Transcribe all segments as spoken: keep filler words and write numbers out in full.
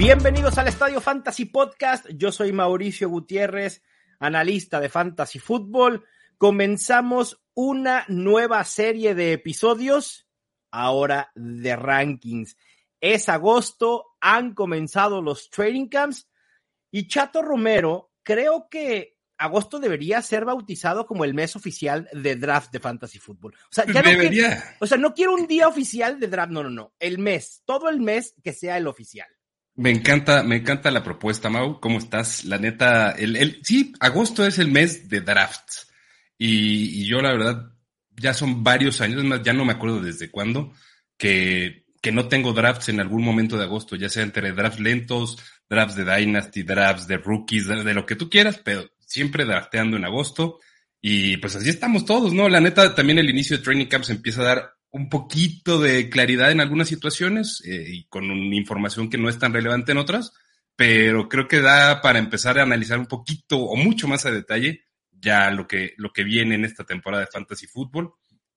Bienvenidos al Estadio Fantasy Podcast. Yo soy Mauricio Gutiérrez, analista de Fantasy Fútbol. Comenzamos una nueva serie de episodios, ahora de rankings. Es agosto, han comenzado los training camps y Chato Romero, creo que agosto debería ser bautizado como el mes oficial de draft de Fantasy Fútbol. O sea, ya no quiero, o sea, no quiero un día oficial de draft, no, no, no, el mes, todo el mes que sea el oficial. Me encanta, me encanta la propuesta, Mau. ¿Cómo estás? La neta, el, el sí, agosto es el mes de drafts y, y yo la verdad ya son varios años, más ya no me acuerdo desde cuándo que que no tengo drafts en algún momento de agosto, ya sea entre drafts lentos, drafts de Dynasty, drafts de rookies, de, de lo que tú quieras, pero siempre drafteando en agosto, y pues así estamos todos, ¿no? La neta, también el inicio de training camps empieza a dar un poquito de claridad en algunas situaciones, eh, y con una información que no es tan relevante en otras, pero creo que da para empezar a analizar un poquito, o mucho más a detalle, ya lo que, lo que viene en esta temporada de Fantasy Football,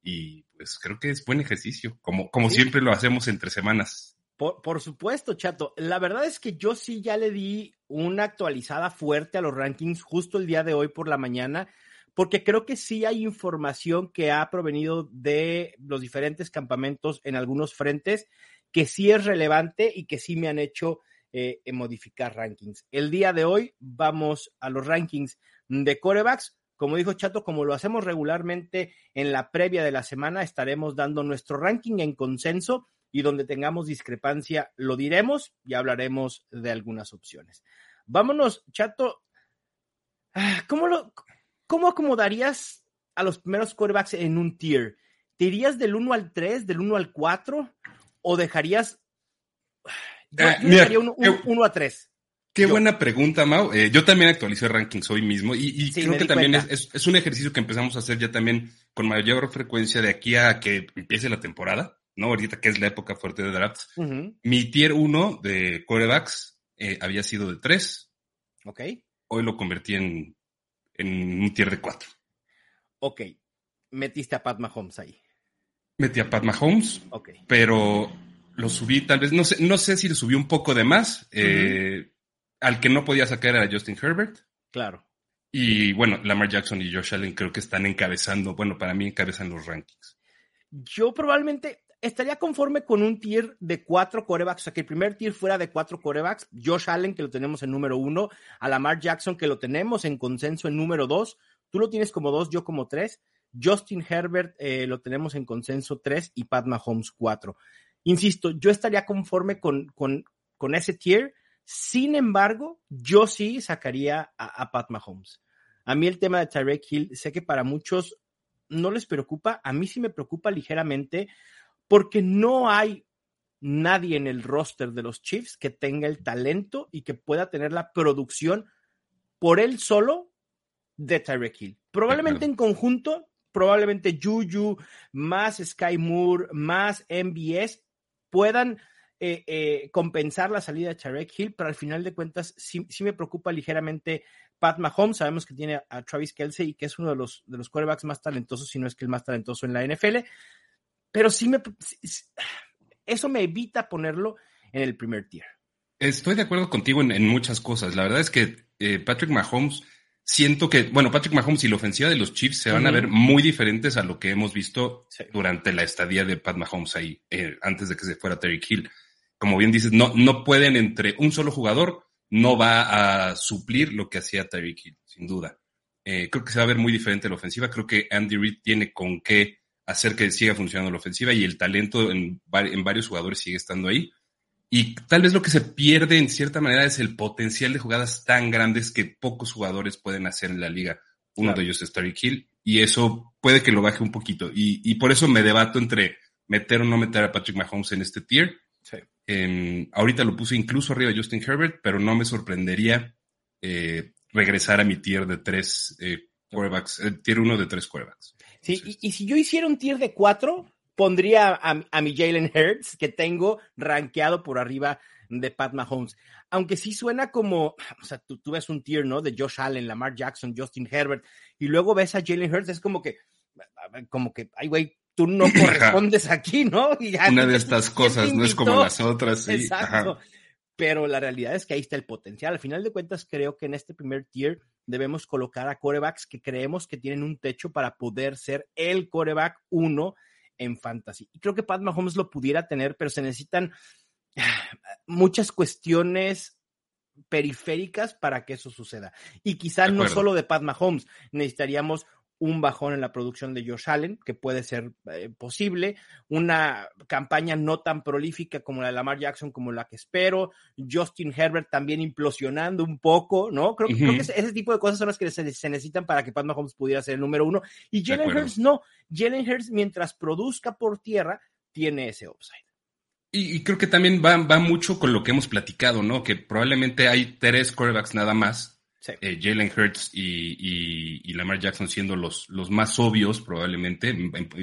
y pues creo que es buen ejercicio, como, como sí. Siempre lo hacemos entre semanas. Por, por supuesto, Chato. La verdad es que yo sí ya le di una actualizada fuerte a los rankings justo el día de hoy por la mañana, porque creo que sí hay información que ha provenido de los diferentes campamentos en algunos frentes que sí es relevante y que sí me han hecho eh, modificar rankings. El día de hoy vamos a los rankings de quarterbacks. Como dijo Chato, como lo hacemos regularmente en la previa de la semana, estaremos dando nuestro ranking en consenso y donde tengamos discrepancia lo diremos y hablaremos de algunas opciones. Vámonos, Chato. ¿Cómo, lo, cómo acomodarías a los primeros quarterbacks en un tier? ¿Te irías del uno al tres, del uno al cuatro o dejarías yo, ah, yo mira, dejaría uno a tres? Qué yo. Buena pregunta, Mau. Eh, yo también actualicé rankings hoy mismo y, y sí, creo que también es, es, es un ejercicio que empezamos a hacer ya también con mayor frecuencia de aquí a que empiece la temporada, ¿no? Ahorita que es la época fuerte de drafts. Uh-huh. Mi tier uno de quarterbacks eh, había sido de tres. Ok. Hoy lo convertí en, en un tier de cuatro. Ok. Metiste a Pat Mahomes ahí. Metí a Pat Mahomes, okay. Pero lo subí tal vez, no sé, no sé si lo subí un poco de más, eh... Uh-huh. Al que no podía sacar era Justin Herbert. Claro. Y bueno, Lamar Jackson y Josh Allen creo que están encabezando, bueno, para mí encabezan los rankings. Yo probablemente estaría conforme con un tier de cuatro quarterbacks, o sea, que el primer tier fuera de cuatro quarterbacks. Josh Allen, que lo tenemos en número uno, a Lamar Jackson, que lo tenemos en consenso en número dos. Tú lo tienes como dos, yo como tres. Justin Herbert eh, lo tenemos en consenso tres y Pat Mahomes cuatro. Insisto, yo estaría conforme con, con, con ese tier. Sin embargo, yo sí sacaría a, a Pat Mahomes. A mí el tema de Tyreek Hill, sé que para muchos no les preocupa, a mí sí me preocupa ligeramente, porque no hay nadie en el roster de los Chiefs que tenga el talento y que pueda tener la producción por él solo de Tyreek Hill. Probablemente en conjunto, probablemente Juju, más Sky Moore, más M B S puedan... Eh, eh, compensar la salida de Tyreek Hill, pero al final de cuentas sí, sí me preocupa ligeramente Pat Mahomes. Sabemos que tiene a Travis Kelce y que es uno de los, de los quarterbacks más talentosos, si no es que el más talentoso en la N F L, pero sí me eso me evita ponerlo en el primer tier. Estoy de acuerdo contigo en, en muchas cosas. La verdad es que eh, Patrick Mahomes siento que, bueno, Patrick Mahomes y la ofensiva de los Chiefs se van uh-huh. a ver muy diferentes a lo que hemos visto sí. durante la estadía de Pat Mahomes ahí, eh, antes de que se fuera Tyreek Hill. Como bien dices, no, no pueden entre un solo jugador, no va a suplir lo que hacía Tyreek Hill, sin duda. Eh, creo que se va a ver muy diferente la ofensiva. Creo que Andy Reid tiene con qué hacer que siga funcionando la ofensiva y el talento en, en varios jugadores sigue estando ahí. Y tal vez lo que se pierde en cierta manera es el potencial de jugadas tan grandes que pocos jugadores pueden hacer en la liga. Uno claro. de ellos es Tyreek Hill y eso puede que lo baje un poquito. Y, y por eso me debato entre meter o no meter a Patrick Mahomes en este tier. Sí. Eh, ahorita lo puse incluso arriba de Justin Herbert, pero no me sorprendería eh, regresar a mi tier de tres eh, quarterbacks, eh, tier uno de tres quarterbacks. Sí, Entonces, y, y si yo hiciera un tier de cuatro, pondría a, a mi Jalen Hurts, que tengo rankeado por arriba de Pat Mahomes. Aunque sí suena como, o sea, tú, tú ves un tier, ¿no? De Josh Allen, Lamar Jackson, Justin Herbert, y luego ves a Jalen Hurts, es como que, como que, ay, güey, tú no correspondes aquí, ¿no? Y ya, una de estas cosas, no es como las otras. Sí. Exacto. Ajá. pero la realidad es que ahí está el potencial. Al final de cuentas, creo que en este primer tier debemos colocar a quarterbacks que creemos que tienen un techo para poder ser el quarterback uno en fantasy. Y creo que Pat Mahomes lo pudiera tener, pero se necesitan muchas cuestiones periféricas para que eso suceda. Y quizás no solo de Pat Mahomes, necesitaríamos un bajón en la producción de Josh Allen, que puede ser eh, posible, una campaña no tan prolífica como la de Lamar Jackson, como la que espero, Justin Herbert también implosionando un poco, ¿no? Creo, uh-huh. creo que ese tipo de cosas son las que se, se necesitan para que Pat Mahomes pudiera ser el número uno, y Jalen Hurts no, Jalen Hurts mientras produzca por tierra, tiene ese upside. Y, y creo que también va, va mucho con lo que hemos platicado, ¿no? Que probablemente hay tres quarterbacks nada más, sí. Eh, Jalen Hurts y, y, y Lamar Jackson siendo los, los más obvios probablemente,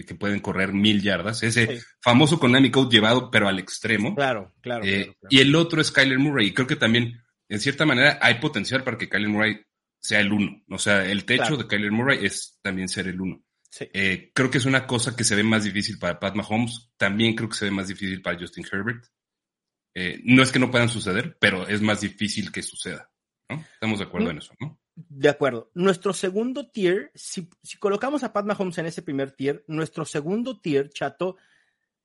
que pueden correr mil yardas. Ese sí. famoso Konami Code llevado, pero al extremo. Claro, claro, eh, claro, claro. Y el otro es Kyler Murray. Y creo que también, en cierta manera, hay potencial para que Kyler Murray sea el uno. O sea, el techo claro. de Kyler Murray es también ser el uno. Sí. Eh, creo que es una cosa que se ve más difícil para Pat Mahomes. También creo que se ve más difícil para Justin Herbert. Eh, no es que no puedan suceder, pero es más difícil que suceda. ¿No? Estamos de acuerdo en eso, ¿no? De acuerdo. Nuestro segundo tier, si, si colocamos a Pat Mahomes en ese primer tier, nuestro segundo tier, Chato,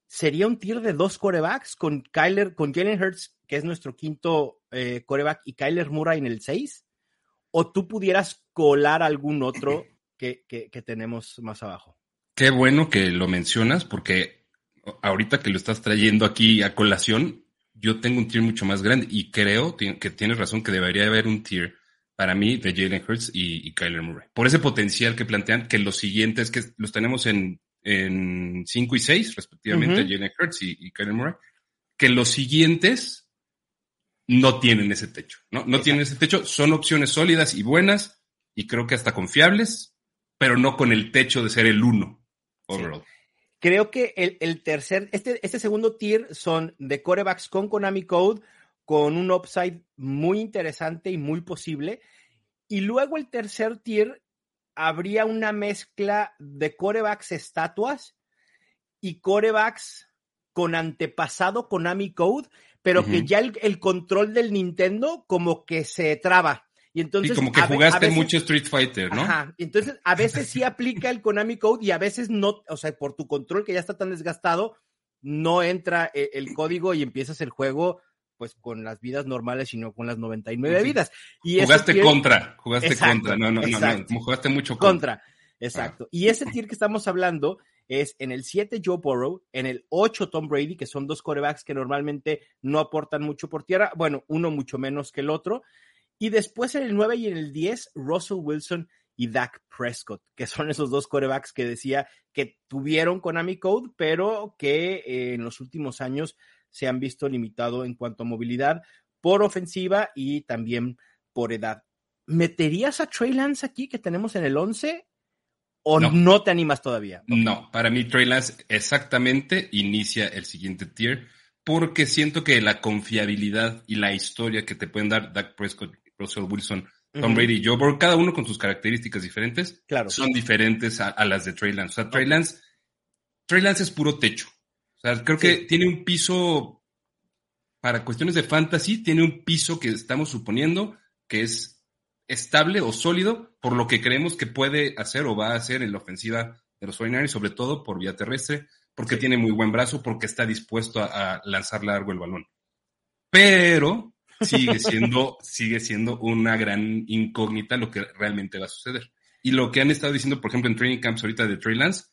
sería un tier de dos quarterbacks con Kyler, con Jalen Hurts, que es nuestro quinto eh, quarterback, y Kyler Murray en el seis, o tú pudieras colar algún otro que, que, que tenemos más abajo. Qué bueno que lo mencionas, porque ahorita que lo estás trayendo aquí a colación, yo tengo un tier mucho más grande y creo que tienes razón que debería haber un tier para mí de Jalen Hurts y, y Kyler Murray. Por ese potencial que plantean, que los siguientes que los tenemos en cinco en y seis, respectivamente, uh-huh. Jalen Hurts y, y Kyler Murray, que los siguientes no tienen ese techo, ¿no? No Exacto. tienen ese techo, son opciones sólidas y buenas y creo que hasta confiables, pero no con el techo de ser el uno overall. Sí. Creo que el, el tercer, este, este segundo tier son de quarterbacks con Konami Code, con un upside muy interesante y muy posible. Y luego el tercer tier habría una mezcla de quarterbacks estatuas y quarterbacks con antepasado Konami Code, pero uh-huh. que ya el, el control del Nintendo como que se traba. Y entonces, sí, como que jugaste a veces, mucho Street Fighter, ¿no? Ajá, entonces a veces sí aplica el Konami Code y a veces no, o sea, por tu control que ya está tan desgastado, no entra el, el código y empiezas el juego pues con las vidas normales y no con las noventa y nueve sí. vidas. Y jugaste tier... contra, jugaste exacto, contra, no, no, exacto. no, no, jugaste mucho contra. Contra, exacto. Ah. Y ese tier que estamos hablando es en el siete Joe Burrow, en el ocho Tom Brady, que son dos quarterbacks que normalmente no aportan mucho por tierra, bueno, uno mucho menos que el otro. Y después en el nueve y en el diez, Russell Wilson y Dak Prescott, que son esos dos quarterbacks que decía que tuvieron Konami Code, pero que eh, en los últimos años se han visto limitado en cuanto a movilidad por ofensiva y también por edad. ¿Meterías a Trey Lance aquí que tenemos en el once o no, no te animas todavía? Okay. No, para mí Trey Lance exactamente inicia el siguiente tier porque siento que la confiabilidad y la historia que te pueden dar Dak Prescott, Russell Wilson, Tom uh-huh. Brady y Joe Burrow, cada uno con sus características diferentes, claro. son diferentes a, a las de Trey Lance. O sea, Trey Lance, Trey Lance es puro techo. O sea, creo sí. que tiene un piso, para cuestiones de fantasy, tiene un piso que estamos suponiendo que es estable o sólido, por lo que creemos que puede hacer o va a hacer en la ofensiva de los cuarenta y nueve, sobre todo por vía terrestre, porque sí. tiene muy buen brazo, porque está dispuesto a, a lanzar largo el balón. Pero... sigue siendo, sigue siendo una gran incógnita lo que realmente va a suceder. Y lo que han estado diciendo, por ejemplo, en training camps ahorita de Trey Lance,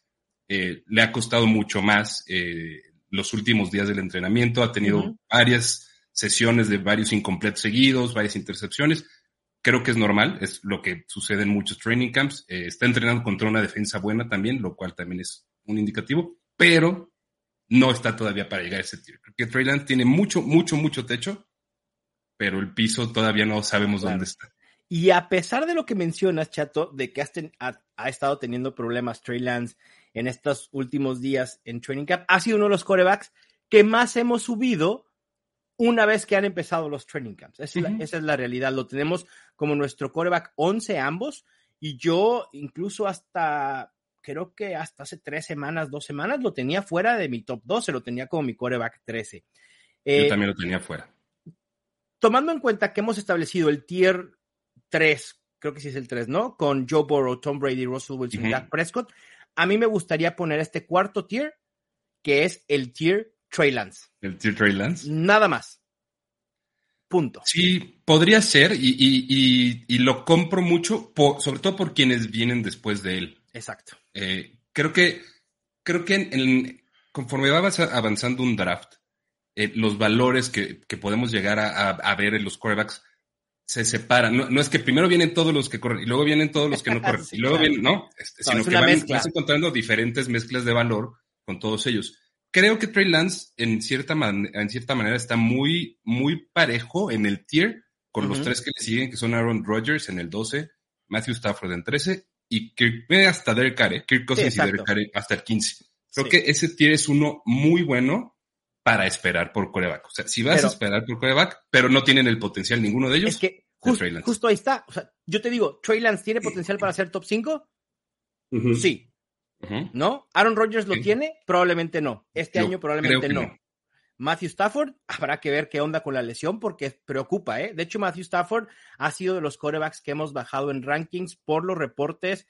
eh, le ha costado mucho más eh, los últimos días del entrenamiento, ha tenido uh-huh. varias sesiones de varios incompletos seguidos, varias intercepciones. Creo que es normal, es lo que sucede en muchos training camps. Eh, está entrenando contra una defensa buena también, lo cual también es un indicativo, pero no está todavía para llegar a ese tiro. Creo que Trey Lance tiene mucho, mucho, mucho techo, pero el piso todavía no sabemos claro. dónde está. Y a pesar de lo que mencionas, Chato, de que has ten, ha, ha estado teniendo problemas Trey Lance en estos últimos días en training camp, ha sido uno de los quarterbacks que más hemos subido una vez que han empezado los training camps. Esa, uh-huh. es, la, esa es la realidad. Lo tenemos como nuestro quarterback once ambos, y yo incluso hasta, creo que hasta hace tres semanas, dos semanas, lo tenía fuera de mi top doce, lo tenía como mi quarterback trece. Eh, yo también lo tenía fuera. tomando en cuenta que hemos establecido el tier tres, creo que sí es el tres, ¿no? Con Joe Burrow, Tom Brady, Russell Wilson, uh-huh. Dak Prescott, a mí me gustaría poner este cuarto tier, que es el tier Trey Lance. ¿El tier Trey Lance? Nada más. Punto. Sí, podría ser, y, y, y, y lo compro mucho, por, sobre todo por quienes vienen después de él. Exacto. Eh, creo que, creo que en, en, conforme va avanzando un draft, eh, los valores que, que podemos llegar a, a, a ver en los quarterbacks se separan. No, no es que primero vienen todos los que corren, y luego vienen todos los que no corren, sí, y luego claro. vienen, no, este, no sino que van, vas encontrando diferentes mezclas de valor con todos ellos. Creo que Trey Lance, en cierta, man- en cierta manera, está muy, muy parejo en el tier con uh-huh. los tres que le siguen, que son Aaron Rodgers en el doce, Matthew Stafford en trece y Kirk, eh, hasta Derek Carr, eh, Kirk Cousins sí, y Derek Carr hasta el quince. Creo sí. que ese tier es uno muy bueno para esperar por quarterback. O sea, si vas pero, a esperar por quarterback, pero no tienen el potencial ninguno de ellos. Es que just, justo ahí está. O sea, yo te digo, ¿Trey Lance tiene potencial para ser top cinco? Uh-huh. Sí. ¿No? ¿Aaron Rodgers lo sí. tiene? Probablemente no. Este Yo año probablemente no. no. Matthew Stafford, habrá que ver qué onda con la lesión porque preocupa, ¿eh? De hecho, Matthew Stafford ha sido de los quarterbacks que hemos bajado en rankings por los reportes.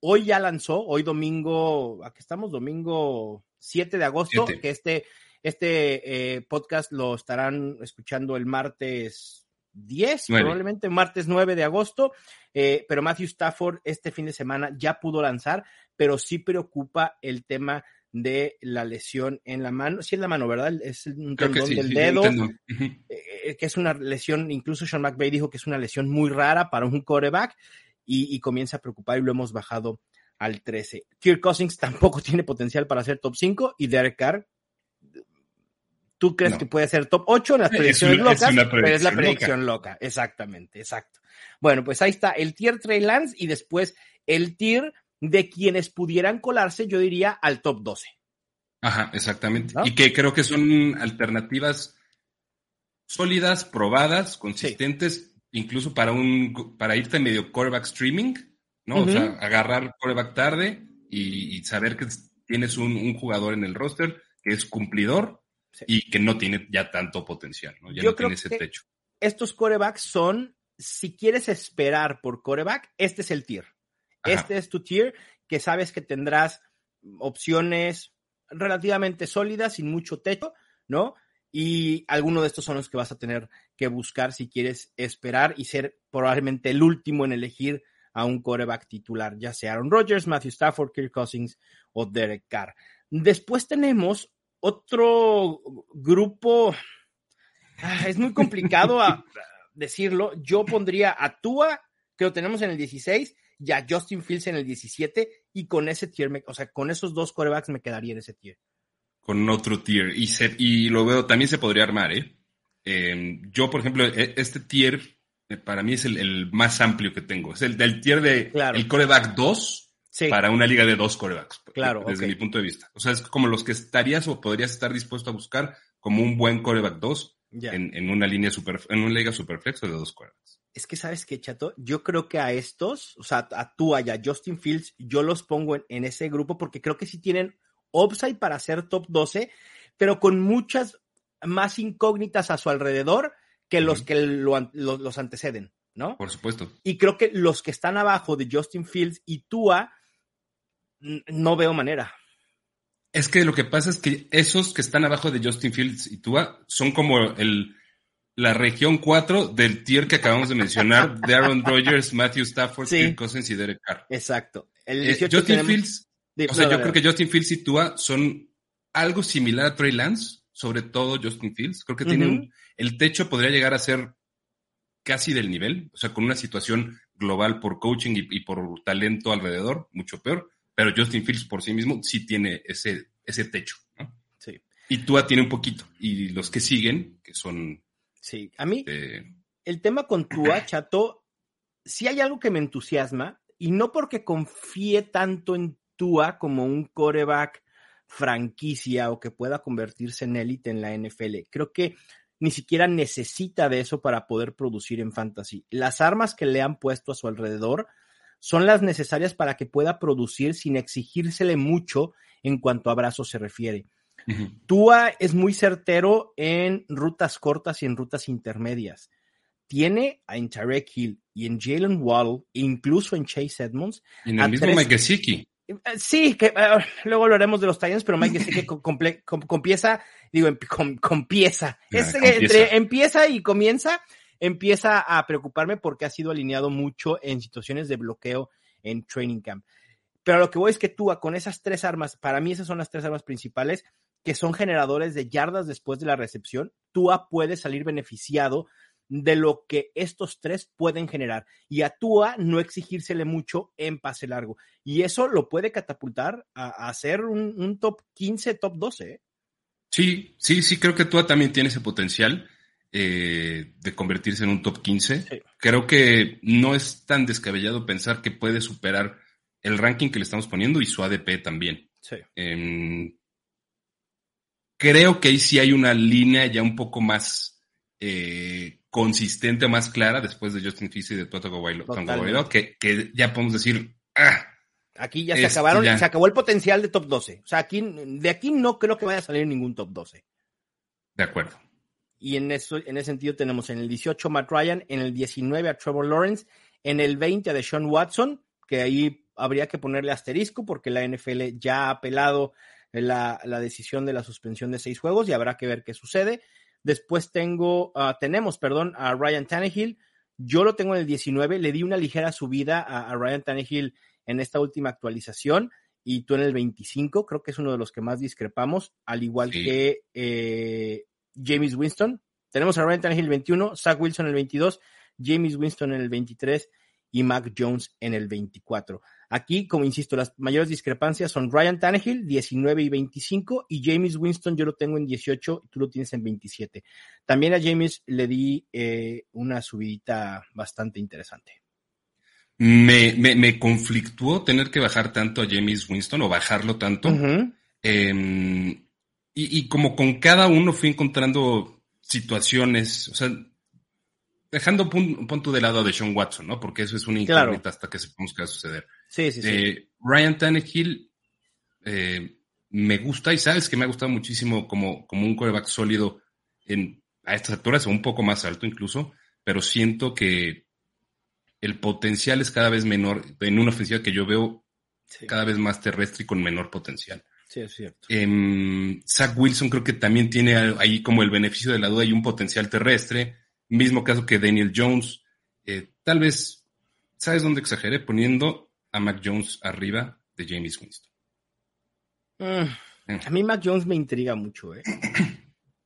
Hoy ya lanzó, hoy domingo, aquí estamos, domingo siete de agosto, siete. Que este, este eh, podcast lo estarán escuchando el martes diez, nueve. Probablemente martes nueve de agosto, eh, pero Matthew Stafford este fin de semana ya pudo lanzar, pero sí preocupa el tema de la lesión en la mano, sí es la mano, ¿verdad? Es un tendón sí, del sí, dedo, eh, que es una lesión, incluso Sean McVay dijo que es una lesión muy rara para un quarterback, y, y comienza a preocupar y lo hemos bajado al trece. Kirk Cousins tampoco tiene potencial para ser top cinco, y Derek Carr, tú crees no. que puede ser top ocho en las predicciones una, locas, es pero es la predicción loca. loca. Exactamente, exacto. Bueno, pues ahí está el tier Trey Lance y después el tier de quienes pudieran colarse, yo diría, al top doce. Ajá, exactamente. ¿No? Y que creo que son alternativas sólidas, probadas, consistentes, sí. incluso para un para irte medio quarterback streaming, ¿no? Uh-huh. O sea, agarrar quarterback tarde y, y saber que tienes un, un jugador en el roster que es cumplidor, sí. y que no tiene ya tanto potencial, ¿no? Ya Yo no creo tiene ese que techo. Estos quarterbacks son, si quieres esperar por quarterback, este es el tier. Ajá. Este es tu tier que sabes que tendrás opciones relativamente sólidas, sin mucho techo, ¿no? Y alguno de estos son los que vas a tener que buscar si quieres esperar y ser probablemente el último en elegir a un quarterback titular, ya sea Aaron Rodgers, Matthew Stafford, Kirk Cousins o Derek Carr. Después tenemos otro grupo, es muy complicado a decirlo, yo pondría a Tua, que lo tenemos en el dieciséis, y a Justin Fields en el diecisiete, y con ese tier, me, o sea, con esos dos quarterbacks me quedaría en ese tier. Con otro tier, y, se, y lo veo, también se podría armar, ¿eh? eh yo, por ejemplo, este tier, para mí es el, el más amplio que tengo, es el del tier de claro. el quarterback dos, sí. para una liga de dos quarterbacks, claro, desde okay. mi punto de vista. O sea, es como los que estarías o podrías estar dispuesto a buscar como un buen quarterback dos yeah. en, en una línea super, en una liga superflex de dos quarterbacks. Es que, ¿sabes qué, Chato? Yo creo que a estos, o sea, a Tua y a Justin Fields, yo los pongo en, en ese grupo porque creo que sí tienen upside para ser top doce, pero con muchas más incógnitas a su alrededor que uh-huh. los que lo, lo, los anteceden, ¿no? Por supuesto. Y creo que los que están abajo de Justin Fields y Tua no veo manera. Es que lo que pasa es que esos que están abajo de Justin Fields y Tua son como el la región cuatro del tier que acabamos de mencionar de Aaron Rodgers, Matthew Stafford, sí. Kirk Cousins y Derek Carr. Exacto. El eh, Justin tenemos... Fields, sí, o sea, no, yo no, creo no. que Justin Fields y Tua son algo similar a Trey Lance, sobre todo Justin Fields. Creo que uh-huh. tienen el techo podría llegar a ser casi del nivel, o sea, con una situación global por coaching y, y por talento alrededor, mucho peor. Pero Justin Fields por sí mismo sí tiene ese, ese techo, ¿no? Sí. Y Tua tiene un poquito. Y los que siguen, que son... Sí. A mí, eh... el tema con Tua, Chato, sí hay algo que me entusiasma, y no porque confíe tanto en Tua como un quarterback franquicia o que pueda convertirse en élite en la N F L. Creo que ni siquiera necesita de eso para poder producir en fantasy. Las armas que le han puesto a su alrededor son las necesarias para que pueda producir sin exigírsele mucho en cuanto a brazos se refiere. Uh-huh. Tua es muy certero en rutas cortas y en rutas intermedias. Tiene en Tyreek Hill y en Jalen Waddle, e incluso en Chase Edmonds. Y en el mismo tres... Mike Gesicki. Sí, que uh, luego hablaremos de los Titans, pero Mike Gesicki comple- com- compieza, digo, com- compieza. Yeah, es, compieza. Entre empieza y comienza, empieza a preocuparme porque ha sido alineado mucho en situaciones de bloqueo en training camp. Pero lo que voy es que Tua, con esas tres armas, para mí esas son las tres armas principales, que son generadores de yardas después de la recepción. Tua puede salir beneficiado de lo que estos tres pueden generar, y a Tua no exigírsele mucho en pase largo, y eso lo puede catapultar a, a ser un, un top quince, top doce. Sí, sí, sí, creo que Tua también tiene ese potencial eh, de convertirse en un top quince. Sí. Creo que no es tan descabellado pensar que puede superar el ranking que le estamos poniendo y su A D P también. Sí. Eh, creo que ahí sí hay una línea ya un poco más... Eh, consistente, más clara, después de Justin Fields y de Tua Tagovailoa, que, que ya podemos decir, ¡ah! Aquí ya se es, acabaron, ya. Se acabó el potencial de top doce. O sea, aquí, de aquí no creo que vaya a salir ningún top doce. De acuerdo. Y en eso, en ese sentido tenemos en el dieciocho a Matt Ryan, en el diecinueve a Trevor Lawrence, en el veinte a Deshaun Watson, que ahí habría que ponerle asterisco porque la N F L ya ha apelado la, la decisión de la suspensión de seis juegos y habrá que ver qué sucede. Después tengo, uh, tenemos, perdón, a Ryan Tannehill. Yo lo tengo en el diecinueve. Le di una ligera subida a, a Ryan Tannehill en esta última actualización. Y tú en el veinticinco. Creo que es uno de los que más discrepamos. Al igual sí. que eh, Jameis Winston. Tenemos a Ryan Tannehill veintiuno. Zach Wilson en el veintidós. Jameis Winston en el veintitrés. Y Mac Jones en el veinticuatro. Aquí, como insisto, las mayores discrepancias son Ryan Tannehill, diecinueve y veinticinco, y Jameis Winston yo lo tengo en dieciocho, tú lo tienes en veintisiete. También a Jameis le di eh, una subidita bastante interesante. Me, me, me conflictuó tener que bajar tanto a Jameis Winston, o bajarlo tanto, uh-huh. eh, y, y como con cada uno fui encontrando situaciones, o sea, dejando un punto de lado a Deshaun Watson, ¿no? Porque eso es una incógnita claro. hasta que sepamos qué va a suceder. Sí, sí, sí. Eh, Ryan Tannehill eh, me gusta, y sabes que me ha gustado muchísimo como, como un quarterback sólido en, a estas alturas, o un poco más alto incluso, pero siento que el potencial es cada vez menor, en una ofensiva que yo veo sí. cada vez más terrestre y con menor potencial. Sí, es cierto. Eh, Zach Wilson creo que también tiene ahí como el beneficio de la duda y un potencial terrestre. Mismo caso que Daniel Jones, eh, tal vez, ¿sabes dónde exageré? Poniendo a Mac Jones arriba de Jameis Winston. Mm, eh. A mí Mac Jones me intriga mucho, ¿eh?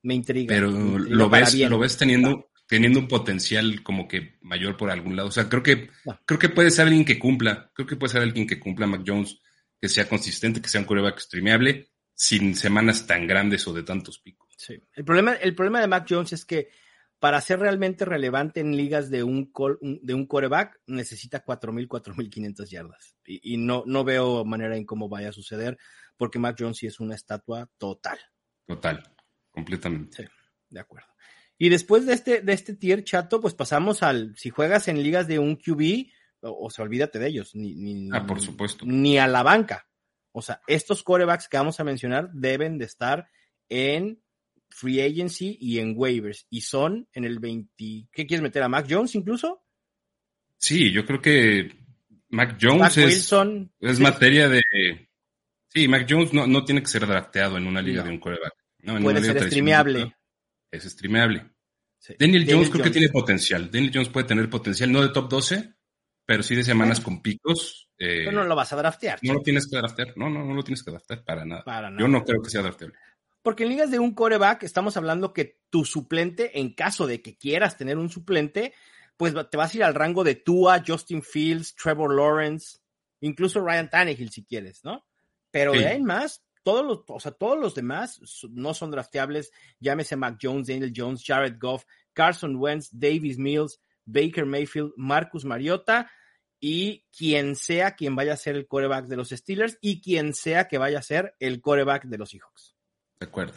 Me intriga. Pero me intriga lo ves, bien, lo ves teniendo, ¿no? teniendo un potencial como que mayor por algún lado. O sea, creo que, no. creo que puede ser alguien que cumpla, creo que puede ser alguien que cumpla Mac Jones, que sea consistente, que sea un quarterback streameable, sin semanas tan grandes o de tantos picos. Sí. El problema, el problema de Mac Jones es que para ser realmente relevante en ligas de un call, de un quarterback, necesita cuatro mil, cuatro mil quinientas yardas. Y, y no, no veo manera en cómo vaya a suceder, porque Mac Jones sí es una estatua total. Total, completamente. Sí, de acuerdo. Y después de este, de este tier, Chato, pues pasamos al, si juegas en ligas de un Q B, o, o sea, olvídate de ellos. Ni, ni, ah, por supuesto. Ni a la banca. O sea, estos quarterbacks que vamos a mencionar deben de estar en Free Agency y en waivers, y son en el veinte. ¿Qué quieres meter a Mac Jones incluso? Sí, yo creo que Mac Jones Mac es, Wilson, es sí. materia de... Sí, Mac Jones no, no tiene que ser drafteado en una liga no. de un quarterback. No, puede ser streameable. Es streameable. Sí. Daniel, Daniel Jones creo Jones. que tiene potencial. Daniel Jones puede tener potencial, no de top doce, pero sí de semanas sí. con picos. Eh, pero no lo vas a draftear. No ¿sí? lo tienes que draftear. No, no, no lo tienes que draftear para nada. Para nada. Yo no creo que sea drafteable. Porque en ligas de un quarterback estamos hablando que tu suplente, en caso de que quieras tener un suplente, pues te vas a ir al rango de Tua, Justin Fields, Trevor Lawrence, incluso Ryan Tannehill si quieres, ¿no? Pero sí. de ahí en más, todos los, o sea, todos los demás no son drafteables, llámese Mac Jones, Daniel Jones, Jared Goff, Carson Wentz, Davis Mills, Baker Mayfield, Marcus Mariota, y quien sea quien vaya a ser el quarterback de los Steelers, y quien sea que vaya a ser el quarterback de los Seahawks. De acuerdo.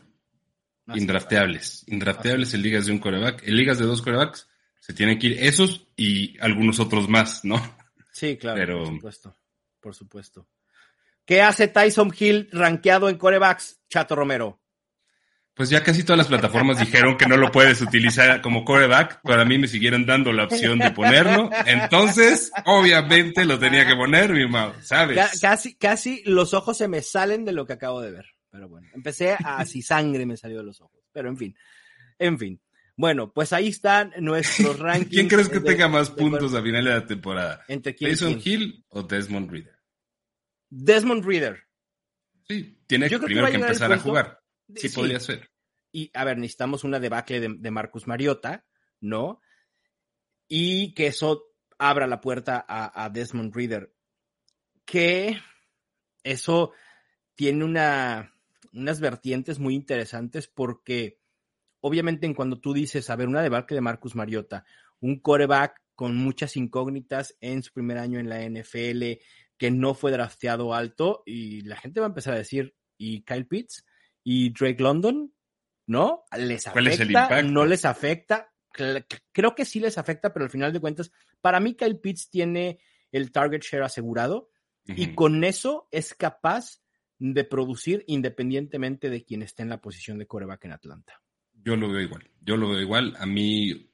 Así indrafteables. Claro. Indrafteables en ligas de un quarterback. En ligas de dos quarterbacks se tienen que ir esos y algunos otros más, ¿no? Sí, claro. Pero... Por supuesto. Por supuesto. ¿Qué hace Tyson Hill rankeado en quarterbacks, Chato Romero? pues ya casi todas las plataformas dijeron que no lo puedes utilizar como quarterback, pero a mí me siguieron dando la opción de ponerlo, entonces obviamente lo tenía que poner, mi Mau, ¿sabes? C- casi, casi los ojos se me salen de lo que acabo de ver, pero bueno, empecé a así, sangre me salió de los ojos, pero en fin, en fin. Bueno, pues ahí están nuestros rankings. ¿Quién crees que de, tenga más de, puntos de, a final de la temporada? ¿Entre quién? ¿Taysom Hill o Desmond Ridder? Desmond Ridder. Sí, tiene que primero que, que empezar a jugar. Sí, sí, podría ser. Y, a ver, necesitamos una debacle de, de Marcus Mariota, ¿no? Y que eso abra la puerta a, a Desmond Ridder. Que eso tiene una, unas vertientes muy interesantes porque obviamente, en cuando tú dices, a ver, una debacle de Marcus Mariota, un quarterback con muchas incógnitas en su primer año en la N F L, que no fue drafteado alto, y la gente va a empezar a decir, ¿y Kyle Pitts? ¿Y Drake London? ¿No? ¿Les afecta? ¿No les afecta? Creo que sí les afecta, pero al final de cuentas, para mí Kyle Pitts tiene el target share asegurado, uh-huh, y con eso es capaz de producir independientemente de quien esté en la posición de quarterback en Atlanta. Yo lo veo igual, yo lo veo igual. A mí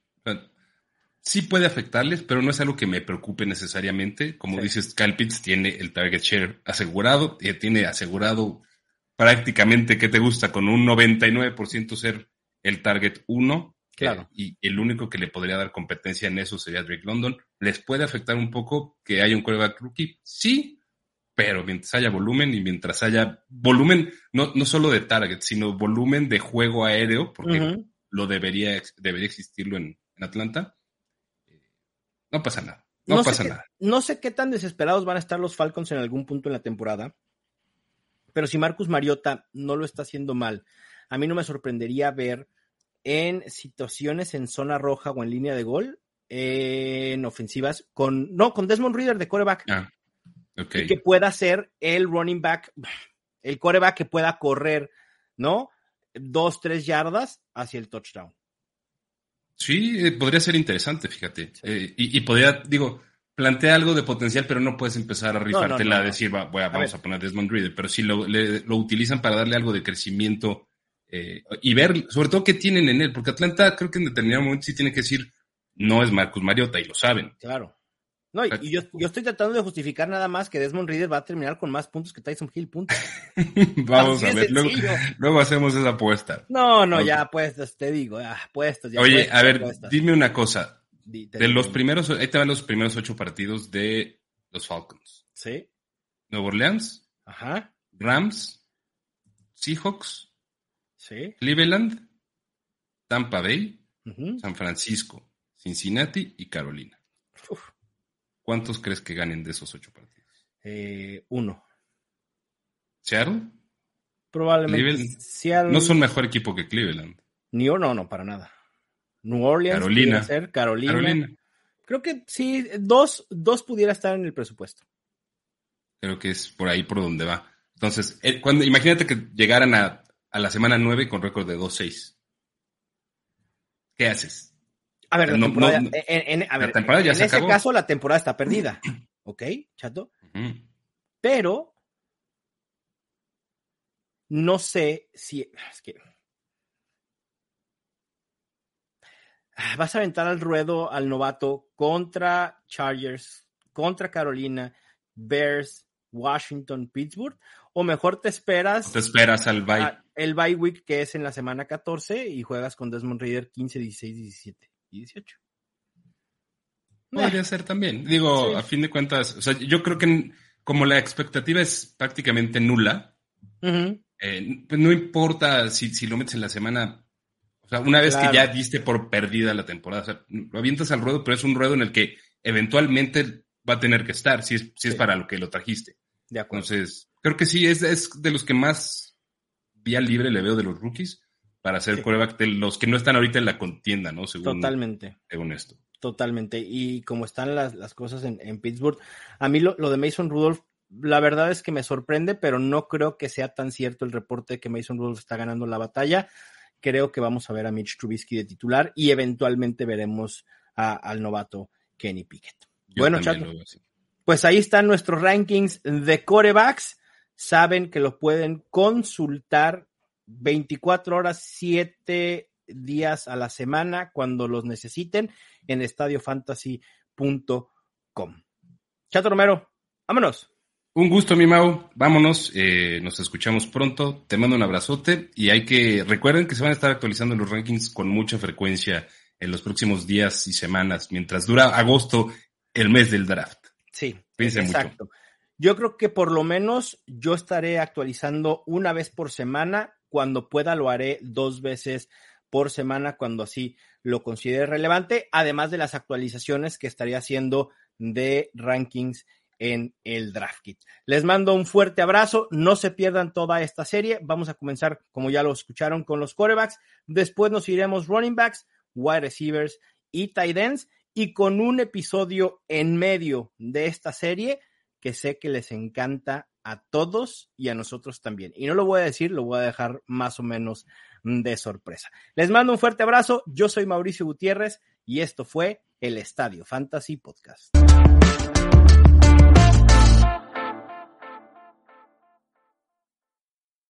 sí puede afectarles, pero no es algo que me preocupe necesariamente. Como sí. dices, Kyle Pitts tiene el target share asegurado, tiene asegurado prácticamente, ¿qué te gusta? Con un noventa y nueve por ciento ser el target uno. Claro. Eh, y el único que le podría dar competencia en eso sería Drake London. ¿Les puede afectar un poco que haya un quarterback rookie? Sí, pero mientras haya volumen y mientras haya volumen, no, no solo de target, sino volumen de juego aéreo, porque uh-huh. lo debería, debería existirlo en, en Atlanta, no pasa nada, no, no pasa nada. Que, no sé qué tan desesperados van a estar los Falcons en algún punto en la temporada, pero si Marcus Mariota no lo está haciendo mal, a mí no me sorprendería ver en situaciones en zona roja o en línea de gol, eh, en ofensivas, con no con Desmond Ridder de quarterback. Ah. Okay. Y que pueda ser el running back, el quarterback que pueda correr, ¿no? Dos, tres yardas hacia el touchdown. Sí, eh, podría ser interesante, fíjate. Sí. Eh, y, y podría, digo, plantea algo de potencial, pero no puedes empezar a rifártela, no, no, no, a decir, va, bueno, vamos a, a poner Desmond Ridder, pero sí lo, le, lo utilizan para darle algo de crecimiento eh, y ver, sobre todo, qué tienen en él, porque Atlanta creo que en determinado momento sí tiene que decir, no es Marcus Mariota, y lo saben. Claro. No, y, y yo, yo estoy tratando de justificar nada más que Desmond Ridder va a terminar con más puntos que Taysom Hill, punto. Vamos a ver, luego, luego hacemos esa apuesta. No, no, okay. ya apuestas, te digo, ah, apuestas. Ya Oye, apuestas, a ver, apuestas. Dime una cosa. D- de los bien. primeros, ahí te van los primeros ocho partidos de los Falcons. Sí. Nueva Orleans. Ajá. Rams. Seahawks. Sí. Cleveland. Tampa Bay. Uh-huh. San Francisco. Cincinnati y Carolina. Uf. ¿Cuántos crees que ganen de esos ocho partidos? Eh, uno. ¿Seattle? Probablemente. Cleveland. Seattle. No son mejor equipo que Cleveland. Ni uno, no, para nada. New Orleans. Carolina. Ser, Carolina. Carolina. Creo que sí, dos, dos pudiera estar en el presupuesto. Creo que es por ahí por donde va. Entonces, cuando, imagínate que llegaran a, a la semana nueve con récord de dos seis. ¿Qué haces? A ver, la no, temporada, no, en, en, a ver, la temporada ya en se ese acabó. Caso la temporada está perdida, ¿ok, Chato? Uh-huh. Pero no sé si es que vas a aventar al ruedo al novato contra Chargers, contra Carolina, Bears, Washington, Pittsburgh, o mejor te esperas te esperas al bye a, el bye week que es en la semana catorce y juegas con Desmond Ridder quince, dieciséis, diecisiete. dieciocho. Podría nah. ser también. Digo, sí. a fin de cuentas, o sea, yo creo que como la expectativa es prácticamente nula, uh-huh. eh, pues no importa si, si lo metes en la semana, o sea, una vez claro. que ya diste por perdida la temporada, o sea, lo avientas al ruedo, pero es un ruedo en el que eventualmente va a tener que estar, si es, si sí. es para lo que lo trajiste. De acuerdo. Entonces, creo que sí, es, es de los que más vía libre le veo de los rookies. Para hacer sí. quarterback de los que no están ahorita en la contienda, ¿no? Según, Totalmente. Según esto. Totalmente. Y como están las, las cosas en, en Pittsburgh, a mí lo, lo de Mason Rudolph, la verdad es que me sorprende, pero no creo que sea tan cierto el reporte de que Mason Rudolph está ganando la batalla. Creo que vamos a ver a Mitch Trubisky de titular y eventualmente veremos a, al novato Kenny Pickett. Yo bueno, Chato, pues ahí están nuestros rankings de quarterbacks. Saben que los pueden consultar veinticuatro horas, siete días a la semana, cuando los necesiten, en estadio fantasy punto com. Chato Romero, vámonos. Un gusto, mi Mau, vámonos, eh, nos escuchamos pronto, te mando un abrazote, y hay que, recuerden que se van a estar actualizando los rankings con mucha frecuencia en los próximos días y semanas, mientras dura agosto, el mes del draft. Sí, piensen exacto. Mucho. Yo creo que por lo menos yo estaré actualizando una vez por semana, cuando pueda lo haré dos veces por semana, cuando así lo considere relevante, además de las actualizaciones que estaré haciendo de rankings en el Draft Kit. Les mando un fuerte abrazo, no se pierdan toda esta serie, vamos a comenzar, como ya lo escucharon, con los quarterbacks, después nos iremos running backs, wide receivers y tight ends, y con un episodio en medio de esta serie que sé que les encanta a todos y a nosotros también. Y no lo voy a decir, lo voy a dejar más o menos de sorpresa. Les mando un fuerte abrazo, yo soy Mauricio Gutiérrez y esto fue el Estadio Fantasy Podcast.